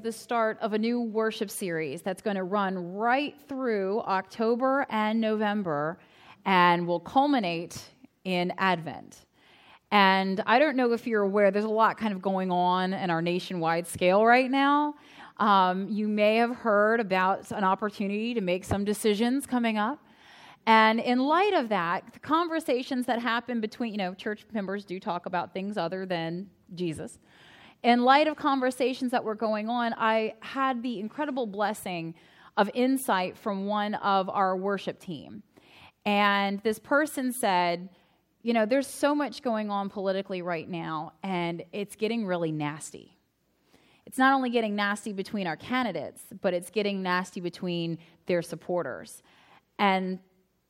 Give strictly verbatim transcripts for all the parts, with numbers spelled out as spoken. The start of a new worship series that's going to run right through October and November and will culminate in Advent. And I don't know if you're aware, there's a lot kind of going on in our nationwide scale right now. Um, you may have heard about an opportunity to make some decisions coming up. And in light of that, the conversations that happen between, you know, church members do talk about things other than Jesus. In light of conversations that were going on, I had the incredible blessing of insight from one of our worship team. And this person said, you know, there's so much going on politically right now, and it's getting really nasty. It's not only getting nasty between our candidates, but it's getting nasty between their supporters. And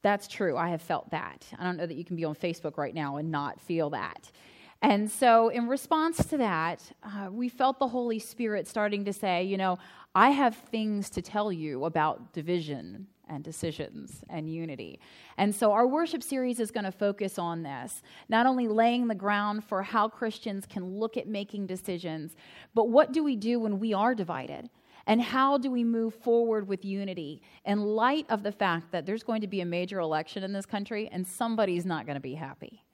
that's true. I have felt that. I don't know that you can be on Facebook right now and not feel that. And so in response to that, uh, we felt the Holy Spirit starting to say, you know, I have things to tell you about division and decisions and unity. And so our worship series is going to focus on this, not only laying the ground for how Christians can look at making decisions, but what do we do when we are divided? And how do we move forward with unity in light of the fact that there's going to be a major election in this country and somebody's not going to be happy?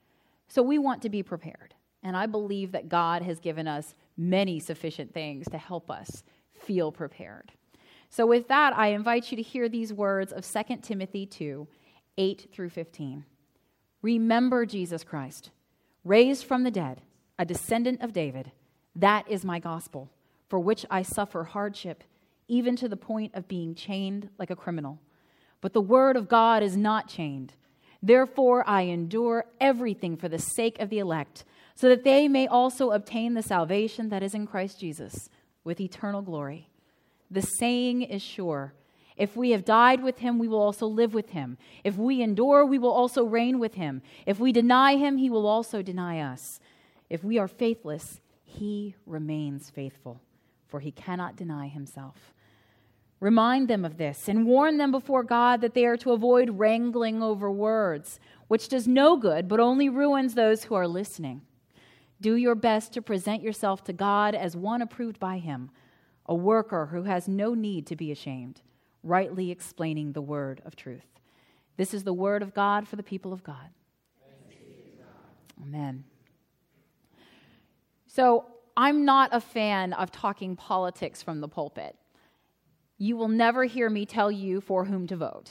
So we want to be prepared, and I believe that God has given us many sufficient things to help us feel prepared. So with that, I invite you to hear these words of Second Timothy two, eight through fifteen. Remember Jesus Christ, raised from the dead, a descendant of David. That is my gospel, for which I suffer hardship, even to the point of being chained like a criminal. But the word of God is not chained. Therefore, I endure everything for the sake of the elect, so that they may also obtain the salvation that is in Christ Jesus with eternal glory. The saying is sure. If we have died with him, we will also live with him. If we endure, we will also reign with him. If we deny him, he will also deny us. If we are faithless, he remains faithful, for he cannot deny himself. Remind them of this and warn them before God that they are to avoid wrangling over words, which does no good but only ruins those who are listening. Do your best to present yourself to God as one approved by him, a worker who has no need to be ashamed, rightly explaining the word of truth. This is the word of God for the people of God. Amen. So I'm not a fan of talking politics from the pulpit. You will never hear me tell you for whom to vote.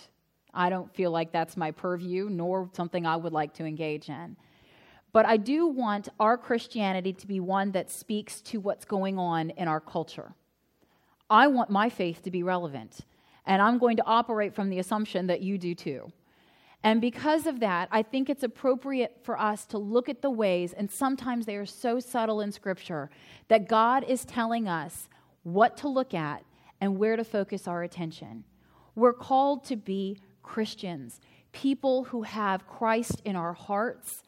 I don't feel like that's my purview, nor something I would like to engage in. But I do want our Christianity to be one that speaks to what's going on in our culture. I want my faith to be relevant, and I'm going to operate from the assumption that you do too. And because of that, I think it's appropriate for us to look at the ways, and sometimes they are so subtle in Scripture, that God is telling us what to look at and where to focus our attention. We're called to be Christians, people who have Christ in our hearts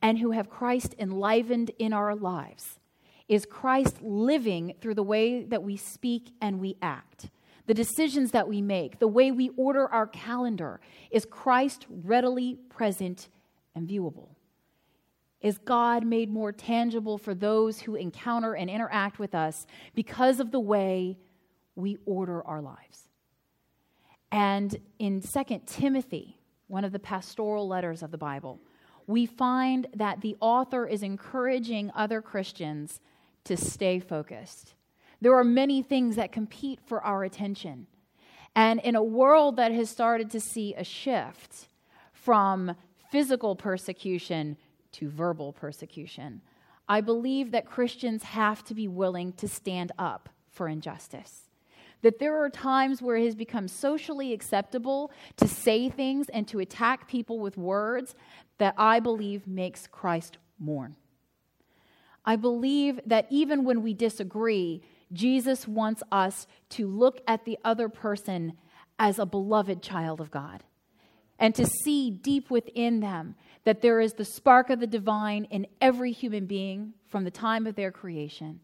and who have Christ enlivened in our lives. Is Christ living through the way that we speak and we act? The decisions that we make, the way we order our calendar, is Christ readily present and viewable? Is God made more tangible for those who encounter and interact with us because of the way we order our lives? And in Second Timothy, one of the pastoral letters of the Bible, we find that the author is encouraging other Christians to stay focused. There are many things that compete for our attention. And in a world that has started to see a shift from physical persecution to verbal persecution, I believe that Christians have to be willing to stand up for injustice. That there are times where it has become socially acceptable to say things and to attack people with words that I believe makes Christ mourn. I believe that even when we disagree, Jesus wants us to look at the other person as a beloved child of God and to see deep within them that there is the spark of the divine in every human being from the time of their creation.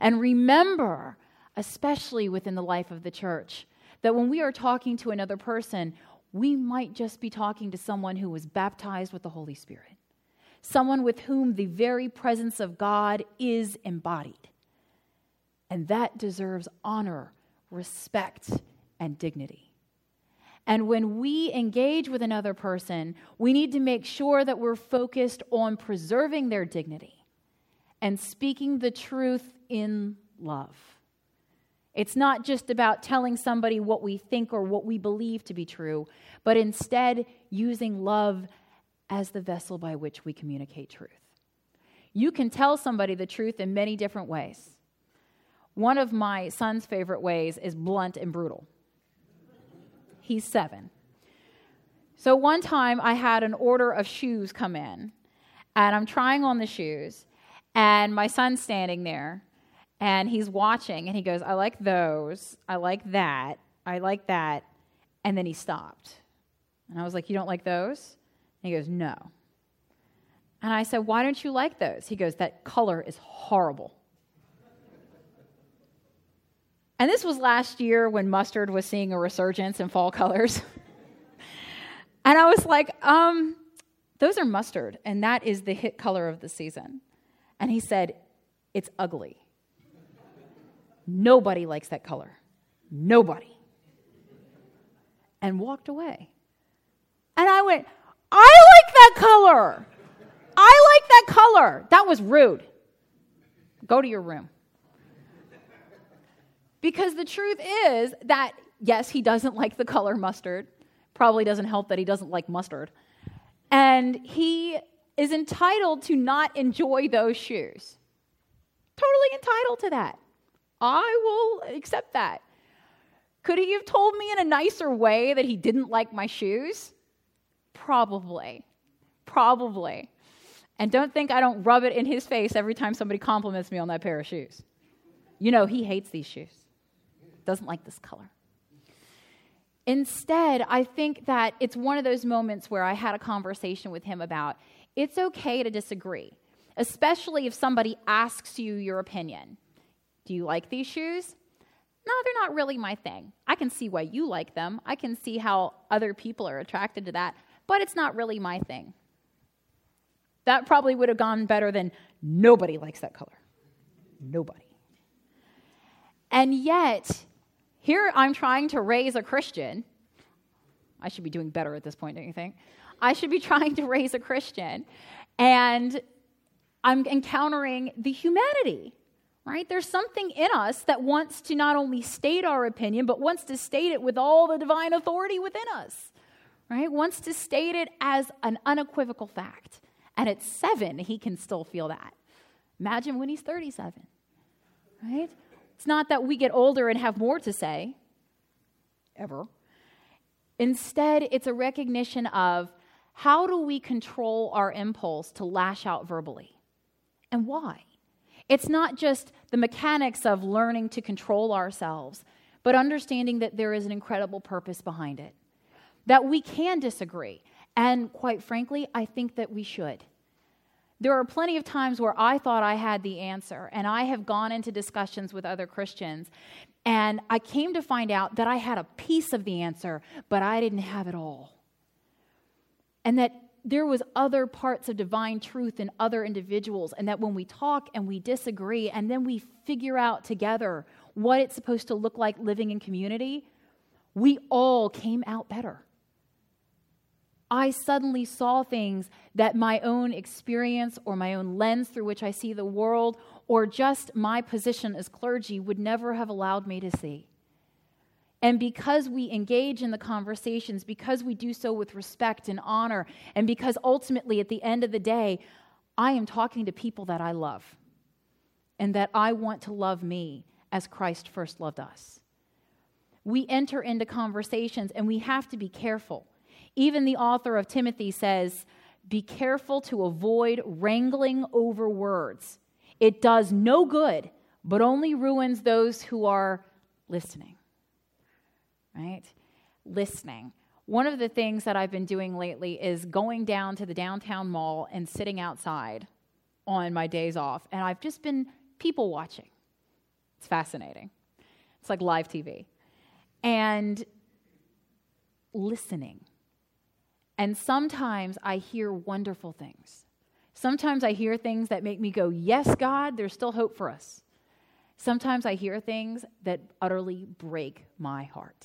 And remember, especially within the life of the church, that when we are talking to another person, we might just be talking to someone who was baptized with the Holy Spirit, someone with whom the very presence of God is embodied. And that deserves honor, respect, and dignity. And when we engage with another person, we need to make sure that we're focused on preserving their dignity and speaking the truth in love. It's not just about telling somebody what we think or what we believe to be true, but instead using love as the vessel by which we communicate truth. You can tell somebody the truth in many different ways. One of my son's favorite ways is blunt and brutal. He's seven. So one time I had an order of shoes come in, and I'm trying on the shoes, and my son's standing there, and he's watching, and he goes, I like those, I like that, I like that, and then he stopped. And I was like, you don't like those? And he goes, no. And I said, why don't you like those? He goes, that color is horrible. And this was last year when mustard was seeing a resurgence in fall colors. And I was like, um, those are mustard, and that is the hit color of the season. And he said, it's ugly. Nobody likes that color. Nobody. And walked away. And I went, I like that color. I like that color. That was rude. Go to your room. Because the truth is that, yes, he doesn't like the color mustard. Probably doesn't help that he doesn't like mustard. And he is entitled to not enjoy those shoes. Totally entitled to that. I will accept that. Could he have told me in a nicer way that he didn't like my shoes? Probably. Probably. And don't think I don't rub it in his face every time somebody compliments me on that pair of shoes. You know, he hates these shoes. Doesn't like this color. Instead, I think that it's one of those moments where I had a conversation with him about it's okay to disagree, especially if somebody asks you your opinion. Do you like these shoes? No, they're not really my thing. I can see why you like them. I can see how other people are attracted to that, but it's not really my thing. That probably would have gone better than nobody likes that color. Nobody. And yet, here I'm trying to raise a Christian. I should be doing better at this point, don't you think? I should be trying to raise a Christian, and I'm encountering the humanity, right? There's something in us that wants to not only state our opinion, but wants to state it with all the divine authority within us, right? Wants to state it as an unequivocal fact. And at seven, he can still feel that. Imagine when he's thirty-seven, right? It's not that we get older and have more to say, ever. Instead, it's a recognition of how do we control our impulse to lash out verbally, and why? It's not just the mechanics of learning to control ourselves, but understanding that there is an incredible purpose behind it, that we can disagree, and quite frankly, I think that we should. There are plenty of times where I thought I had the answer, and I have gone into discussions with other Christians, and I came to find out that I had a piece of the answer, but I didn't have it all. And that there was other parts of divine truth in other individuals, and that when we talk and we disagree, and then we figure out together what it's supposed to look like living in community, we all came out better. I suddenly saw things that my own experience or my own lens through which I see the world or just my position as clergy would never have allowed me to see. And because we engage in the conversations, because we do so with respect and honor, and because ultimately at the end of the day, I am talking to people that I love and that I want to love me as Christ first loved us. We enter into conversations and we have to be careful. Even the author of Timothy says, be careful to avoid wrangling over words. It does no good but only ruins those who are listening, right? Listening. One of the things that I've been doing lately is going down to the downtown mall and sitting outside on my days off, and I've just been people watching. It's fascinating. It's like live T V. And listening. And sometimes I hear wonderful things. Sometimes I hear things that make me go, yes, God, there's still hope for us. Sometimes I hear things that utterly break my heart.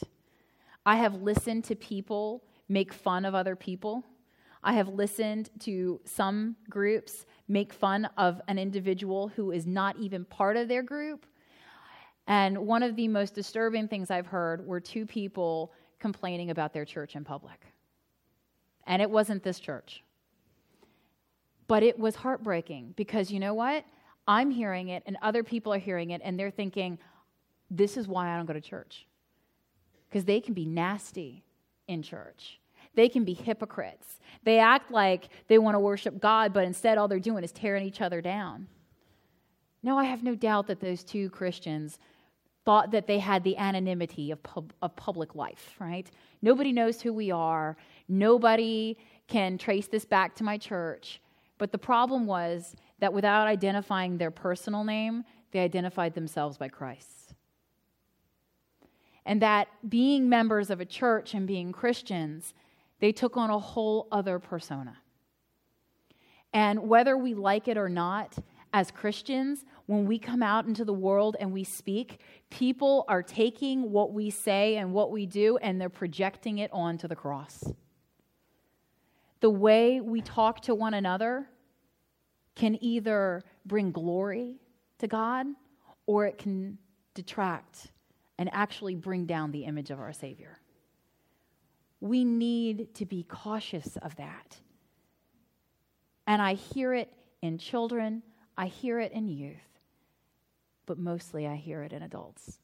I have listened to people make fun of other people. I have listened to some groups make fun of an individual who is not even part of their group. And one of the most disturbing things I've heard were two people complaining about their church in public. And it wasn't this church. But it was heartbreaking because, you know what? I'm hearing it and other people are hearing it and they're thinking, this is why I don't go to church. Because they can be nasty in church. They can be hypocrites. They act like they want to worship God, but instead all they're doing is tearing each other down. No, I have no doubt that those two Christians thought that they had the anonymity of, pub- of public life, right? Nobody knows who we are. Nobody can trace this back to my church. But the problem was that without identifying their personal name, they identified themselves by Christ. And that being members of a church and being Christians, they took on a whole other persona. And whether we like it or not, as Christians, when we come out into the world and we speak, people are taking what we say and what we do and they're projecting it onto the cross. The way we talk to one another can either bring glory to God or it can detract and actually bring down the image of our Savior. We need to be cautious of that. And I hear it in children, I hear it in youth, but mostly I hear it in adults.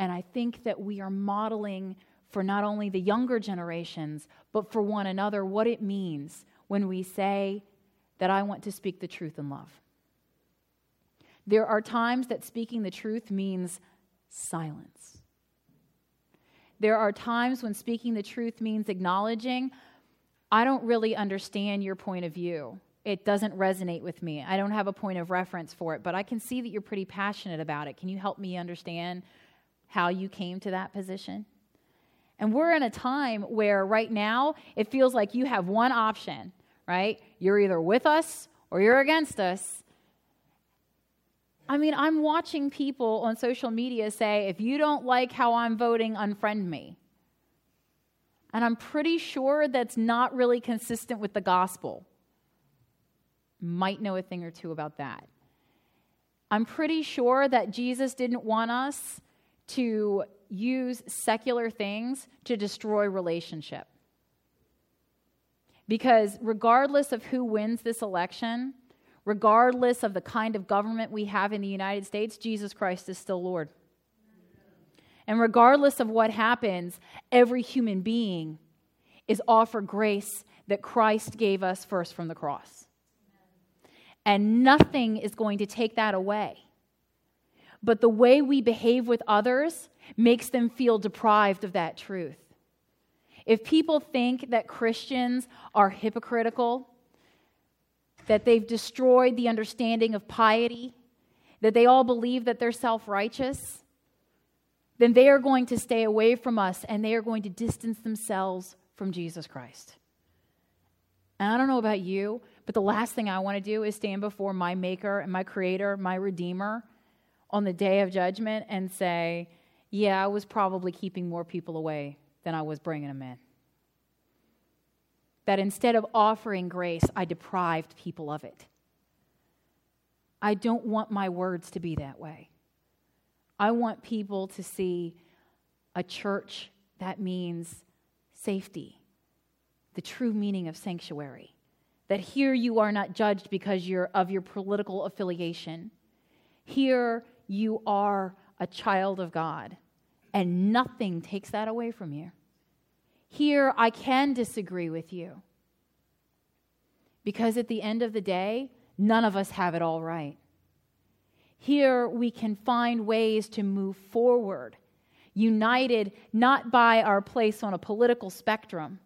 And I think that we are modeling for not only the younger generations, but for one another what it means when we say that I want to speak the truth in love. There are times that speaking the truth means silence. There are times when speaking the truth means acknowledging, I don't really understand your point of view. It doesn't resonate with me. I don't have a point of reference for it, but I can see that you're pretty passionate about it. Can you help me understand how you came to that position? And we're in a time where right now it feels like you have one option, right? You're either with us or you're against us. I mean, I'm watching people on social media say, if you don't like how I'm voting, unfriend me. And I'm pretty sure that's not really consistent with the gospel. Might know a thing or two about that. I'm pretty sure that Jesus didn't want us to use secular things to destroy relationship. Because regardless of who wins this election, regardless of the kind of government we have in the United States, Jesus Christ is still Lord. And regardless of what happens, every human being is offered grace that Christ gave us first from the cross. And nothing is going to take that away. But the way we behave with others makes them feel deprived of that truth. If people think that Christians are hypocritical, that they've destroyed the understanding of piety, that they all believe that they're self-righteous, then they are going to stay away from us and they are going to distance themselves from Jesus Christ. And I don't know about you, but the last thing I want to do is stand before my Maker and my Creator, my Redeemer, on the day of judgment and say, yeah, I was probably keeping more people away than I was bringing them in. That instead of offering grace, I deprived people of it. I don't want my words to be that way. I want people to see a church that means safety, the true meaning of sanctuary. That here you are not judged because you're of your political affiliation. Here you are a child of God, and nothing takes that away from you. Here I can disagree with you. Because at the end of the day, none of us have it all right. Here we can find ways to move forward, united not by our place on a political spectrum,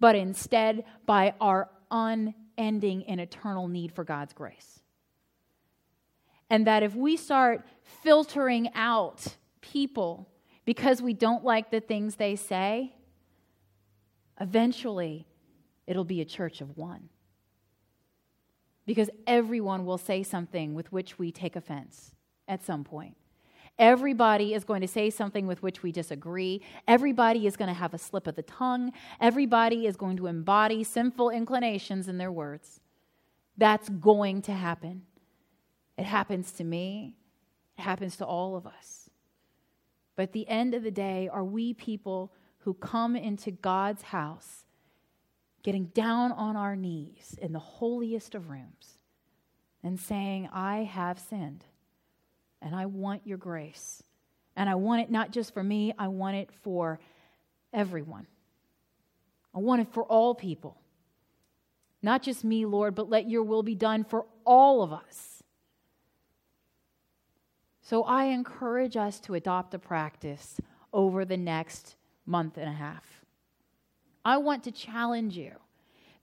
but instead by our unending and eternal need for God's grace. And that if we start filtering out people because we don't like the things they say, eventually it'll be a church of one. Because everyone will say something with which we take offense at some point. Everybody is going to say something with which we disagree. Everybody is going to have a slip of the tongue. Everybody is going to embody sinful inclinations in their words. That's going to happen. It happens to me. It happens to all of us. But at the end of the day, are we people who come into God's house getting down on our knees in the holiest of rooms and saying, I have sinned, and I want your grace, and I want it not just for me, I want it for everyone. I want it for all people. Not just me, Lord, but let your will be done for all of us. So I encourage us to adopt a practice over the next month and a half. I want to challenge you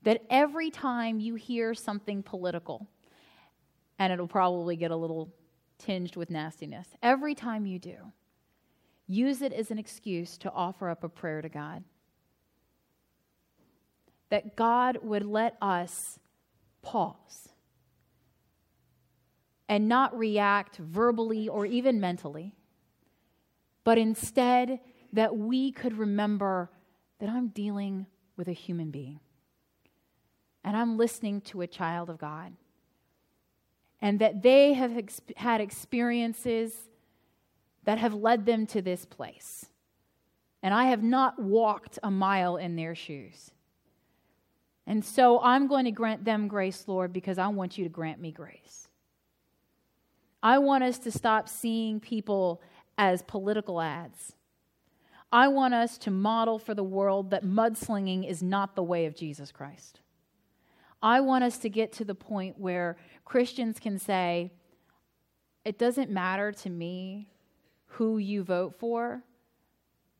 that every time you hear something political, and it'll probably get a little tinged with nastiness, every time you do, use it as an excuse to offer up a prayer to God. That God would let us pause and not react verbally or even mentally, but instead that we could remember that I'm dealing with a human being, and I'm listening to a child of God, and that they have ex- had experiences that have led them to this place, and I have not walked a mile in their shoes. And so I'm going to grant them grace, Lord, because I want you to grant me grace. I want us to stop seeing people as political ads. I want us to model for the world that mudslinging is not the way of Jesus Christ. I want us to get to the point where Christians can say, it doesn't matter to me who you vote for,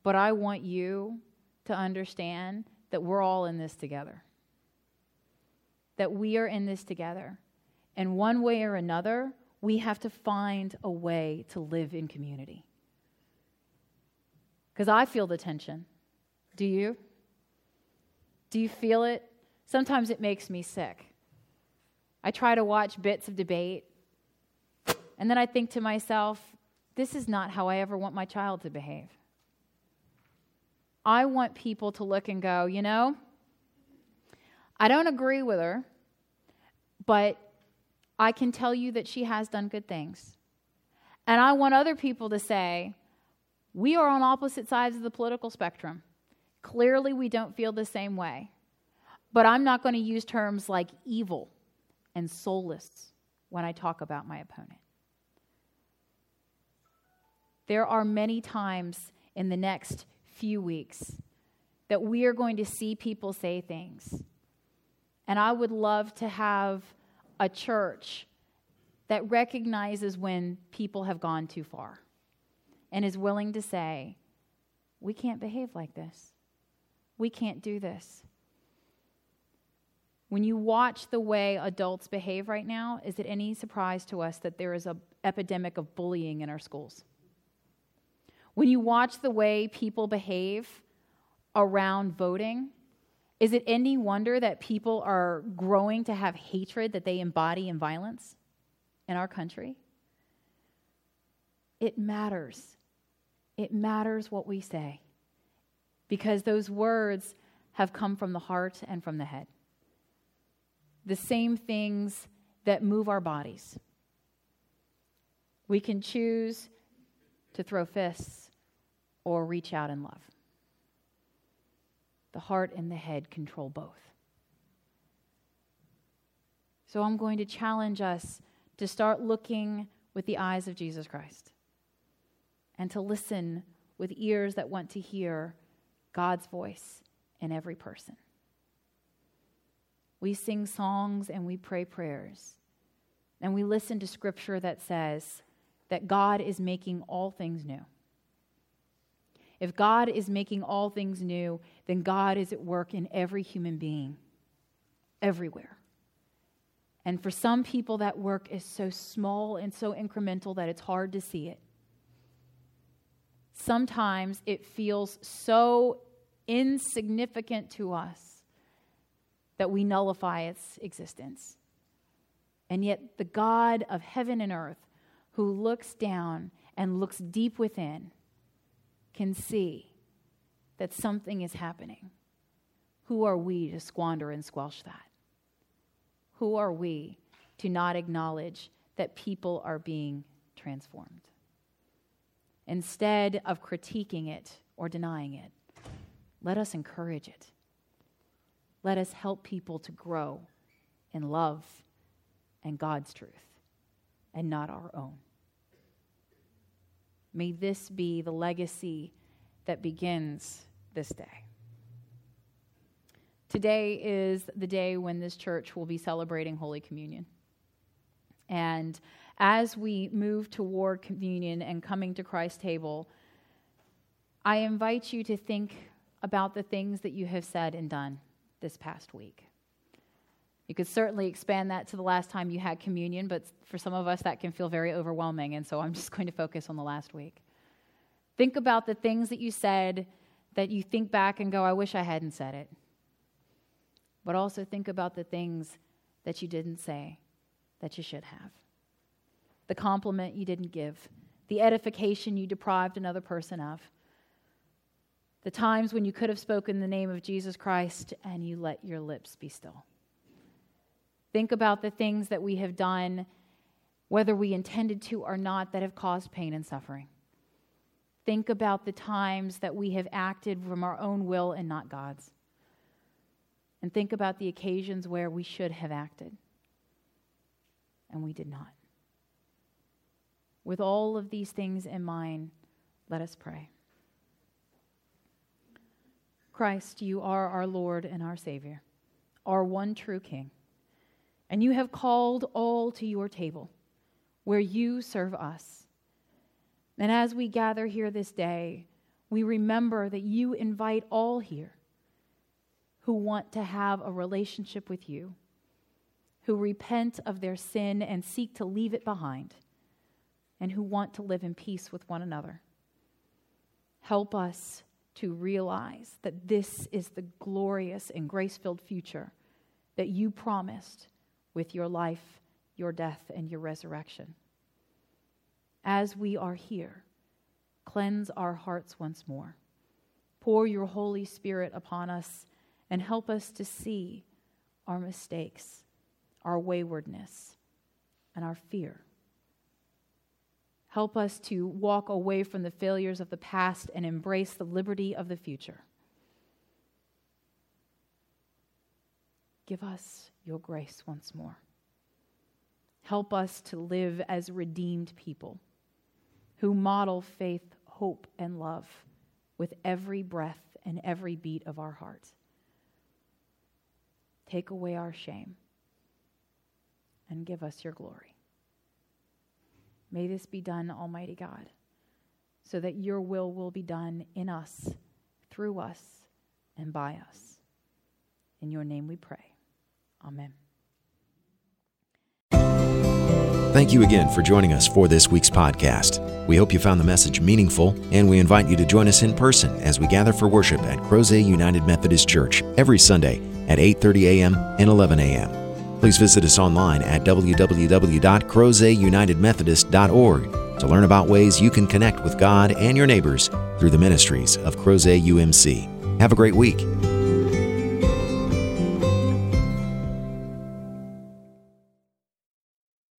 but I want you to understand that we're all in this together. That we are in this together. And one way or another, we have to find a way to live in community. Because I feel the tension. Do you? Do you feel it? Sometimes it makes me sick. I try to watch bits of debate, and then I think to myself, this is not how I ever want my child to behave. I want people to look and go, you know, I don't agree with her, but I can tell you that she has done good things. And I want other people to say, we are on opposite sides of the political spectrum. Clearly, we don't feel the same way. But I'm not going to use terms like evil and soulless when I talk about my opponent. There are many times in the next few weeks that we are going to see people say things. And I would love to have a church that recognizes when people have gone too far, and is willing to say, we can't behave like this. We can't do this. When you watch the way adults behave right now, is it any surprise to us that there is an epidemic of bullying in our schools? When you watch the way people behave around voting, is it any wonder that people are growing to have hatred that they embody in violence in our country? It matters. It matters what we say, because those words have come from the heart and from the head. The same things that move our bodies. We can choose to throw fists or reach out in love. The heart and the head control both. So I'm going to challenge us to start looking with the eyes of Jesus Christ, and to listen with ears that want to hear God's voice in every person. We sing songs and we pray prayers, and we listen to scripture that says, that God is making all things new. If God is making all things new, then God is at work in every human being, everywhere. And for some people, that work is so small and so incremental that it's hard to see it. Sometimes it feels so insignificant to us that we nullify its existence. And yet the God of heaven and earth, who looks down and looks deep within, can see that something is happening. Who are we to squander and squelch that? Who are we to not acknowledge that people are being transformed? Instead of critiquing it or denying it, let us encourage it. Let us help people to grow in love and God's truth and not our own. May this be the legacy that begins this day. Today is the day when this church will be celebrating Holy Communion. And as we move toward communion and coming to Christ's table, I invite you to think about the things that you have said and done this past week. You could certainly expand that to the last time you had communion, but for some of us that can feel very overwhelming, and so I'm just going to focus on the last week. Think about the things that you said that you think back and go, I wish I hadn't said it. But also think about the things that you didn't say that you should have. The compliment you didn't give, the edification you deprived another person of, the times when you could have spoken the name of Jesus Christ and you let your lips be still. Think about the things that we have done, whether we intended to or not, that have caused pain and suffering. Think about the times that we have acted from our own will and not God's. And think about the occasions where we should have acted, and we did not. With all of these things in mind, let us pray. Christ, you are our Lord and our Savior, our one true King. And you have called all to your table, where you serve us. And as we gather here this day, we remember that you invite all here who want to have a relationship with you, who repent of their sin and seek to leave it behind, and who want to live in peace with one another. Help us to realize that this is the glorious and grace-filled future that you promised with your life, your death, and your resurrection. As we are here, cleanse our hearts once more. Pour your Holy Spirit upon us and help us to see our mistakes, our waywardness, and our fear. Help us to walk away from the failures of the past and embrace the liberty of the future. Give us your grace once more. Help us to live as redeemed people who model faith, hope, and love with every breath and every beat of our heart. Take away our shame and give us your glory. May this be done, Almighty God, so that your will will be done in us, through us, and by us. In your name we pray. Amen. Thank you again for joining us for this week's podcast. We hope you found the message meaningful, and we invite you to join us in person as we gather for worship at Crozet United Methodist Church every Sunday at eight thirty a.m. and eleven a.m. Please visit us online at w w w dot crozet united methodist dot org to learn about ways you can connect with God and your neighbors through the ministries of Crozet U M C. Have a great week.